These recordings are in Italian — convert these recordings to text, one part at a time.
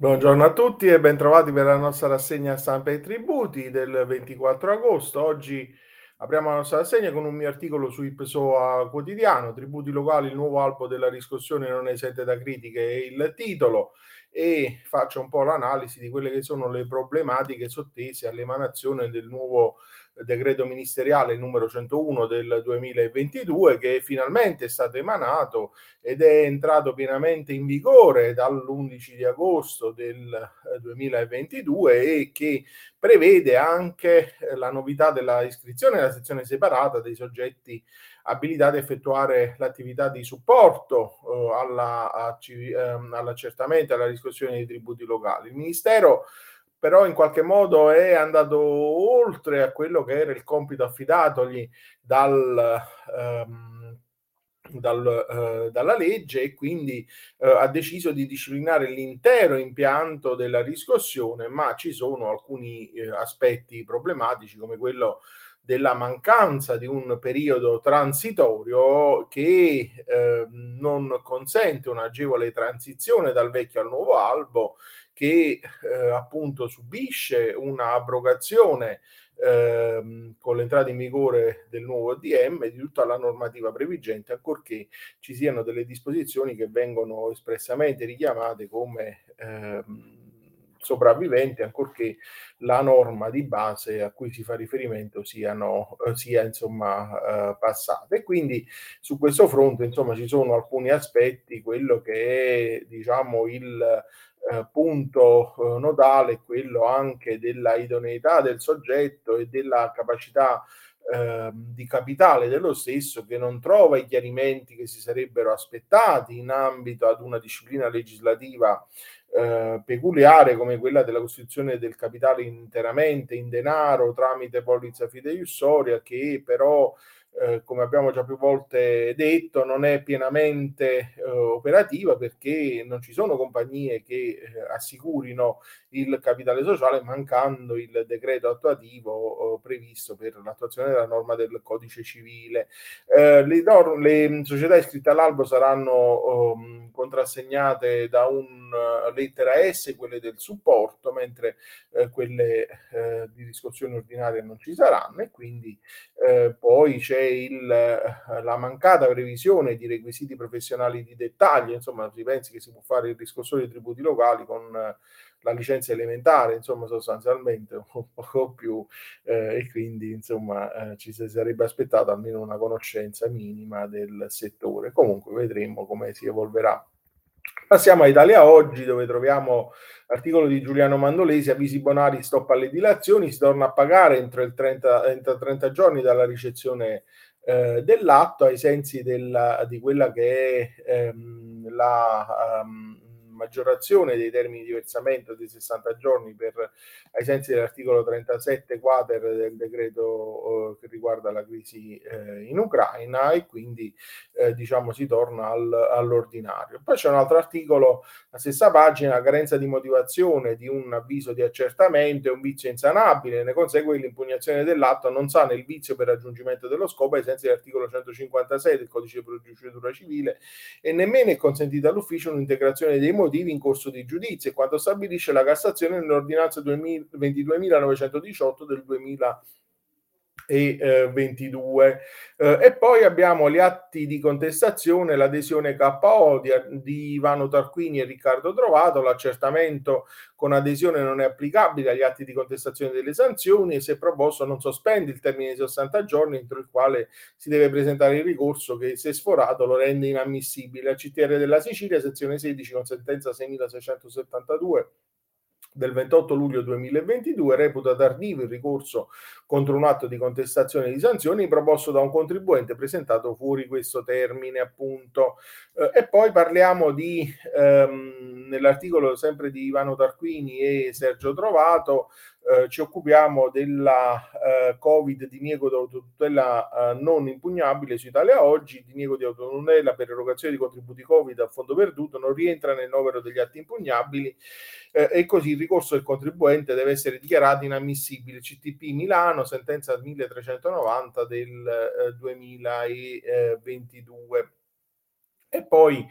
Buongiorno a tutti e bentrovati per la nostra rassegna stampa e tributi del 24 agosto. Oggi apriamo la nostra rassegna con un mio articolo su Ipsoa quotidiano, tributi locali, il nuovo albo della riscossione non esente da critiche è il titolo, e faccio un po' l'analisi di quelle che sono le problematiche sottese all'emanazione del nuovo decreto ministeriale numero 101 del 2022, che finalmente è stato emanato ed è entrato pienamente in vigore dall'11 di agosto del 2022 e che prevede anche la novità della iscrizione alla sezione separata dei soggetti abilitati a effettuare l'attività di supporto all'accertamento e alla riscossione dei tributi locali. Il Ministero però in qualche modo è andato oltre a quello che era il compito affidatogli dalla legge e quindi ha deciso di disciplinare l'intero impianto della riscossione, ma ci sono alcuni aspetti problematici, come quello della mancanza di un periodo transitorio che non consente un'agevole transizione dal vecchio al nuovo albo, che appunto subisce una abrogazione con l'entrata in vigore del nuovo DM di tutta la normativa previgente, ancorché ci siano delle disposizioni che vengono espressamente richiamate come sopravviventi, ancorché la norma di base a cui si fa riferimento sia passata. E quindi su questo fronte ci sono alcuni aspetti, quello che è il punto nodale, quello anche della idoneità del soggetto e della capacità di capitale dello stesso, che non trova i chiarimenti che si sarebbero aspettati in ambito ad una disciplina legislativa peculiare come quella della costituzione del capitale interamente in denaro tramite polizza fideiussoria, che però come abbiamo già più volte detto non è pienamente operativa, perché non ci sono compagnie che assicurino il capitale sociale, mancando il decreto attuativo previsto per l'attuazione della norma del codice civile. Le società iscritte all'albo saranno contrassegnate da una lettera S, quelle del supporto, mentre quelle di riscossione ordinaria non ci saranno, e quindi poi c'è la mancata previsione di requisiti professionali di dettaglio. Si pensi che si può fare il riscossore dei tributi locali con la licenza elementare, sostanzialmente un poco più, e quindi ci si sarebbe aspettato almeno una conoscenza minima del settore. Comunque vedremo come si evolverà. Passiamo a Italia Oggi, dove troviamo l'articolo di Giuliano Mandolesi: avvisi Bonari, stop alle dilazioni, si torna a pagare entro 30 giorni dalla ricezione dell'atto, ai sensi di quella che è la maggiorazione dei termini di versamento dei 60 giorni ai sensi dell'articolo 37 quater del decreto che riguarda la crisi in Ucraina, e quindi si torna all'ordinario. Poi c'è un altro articolo, la stessa pagina: carenza di motivazione di un avviso di accertamento è un vizio insanabile, ne consegue che l'impugnazione dell'atto non sana il vizio per raggiungimento dello scopo ai sensi dell'articolo 156 del codice di procedura civile, e nemmeno è consentita all'ufficio un'integrazione dei motivi in corso di giudizio, e quanto stabilisce la Cassazione nell'ordinanza 22.918 del 2022. E poi abbiamo gli atti di contestazione: l'adesione KO di Ivano Tarquini e Riccardo Trovato, l'accertamento con adesione non è applicabile agli atti di contestazione delle sanzioni e, se proposto, non sospende il termine di 60 giorni entro il quale si deve presentare il ricorso, che se sforato lo rende inammissibile. Al CTR della Sicilia, sezione 16, con sentenza 6.672 del 28 luglio 2022, reputa tardivo il ricorso contro un atto di contestazione di sanzioni proposto da un contribuente presentato fuori questo termine, appunto. E poi parliamo di nell'articolo sempre di Ivano Tarquini e Sergio Trovato. Ci occupiamo della Covid, diniego di autotutela non impugnabile su Italia Oggi. Diniego di autotutela per erogazione di contributi Covid a fondo perduto non rientra nel novero degli atti impugnabili, e così il ricorso del contribuente deve essere dichiarato inammissibile. CTP Milano, sentenza 1390 del 2022. E poi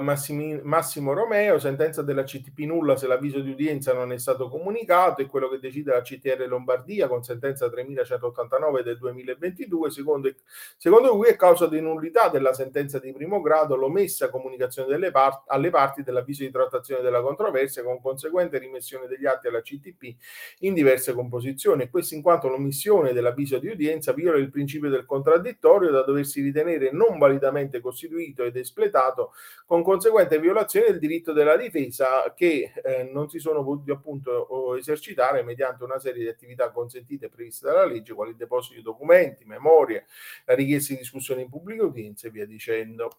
Massimo Romeo, sentenza della CTP nulla se l'avviso di udienza non è stato comunicato, è quello che decide la CTR Lombardia con sentenza 3189 del 2022, secondo cui è causa di nullità della sentenza di primo grado l'omessa comunicazione delle alle parti dell'avviso di trattazione della controversia con conseguente rimessione degli atti alla CTP in diverse composizioni, questo in quanto l'omissione dell'avviso di udienza viola il principio del contraddittorio da doversi ritenere non validamente costituito ed espletato, con conseguente violazione del diritto della difesa che non si sono potuti appunto esercitare mediante una serie di attività consentite previste dalla legge, quali il deposito di documenti, memorie, la richiesta di discussione in pubblica udienza e via dicendo.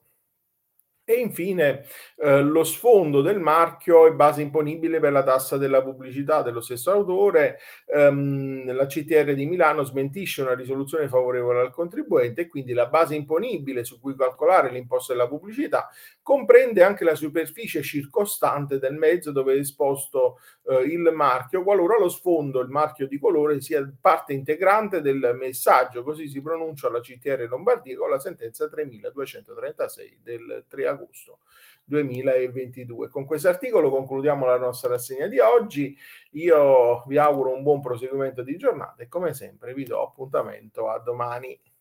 E infine lo sfondo del marchio è base imponibile per la tassa della pubblicità dello stesso autore. La CTR di Milano smentisce una risoluzione favorevole al contribuente e quindi la base imponibile su cui calcolare l'imposta della pubblicità comprende anche la superficie circostante del mezzo dove è esposto il marchio, qualora lo sfondo, il marchio di colore, sia parte integrante del messaggio. Così si pronuncia la CTR Lombardia con la sentenza 3236 del 3 agosto 2022. Con questo articolo concludiamo la nostra rassegna di oggi. Io vi auguro un buon proseguimento di giornata e come sempre vi do appuntamento a domani.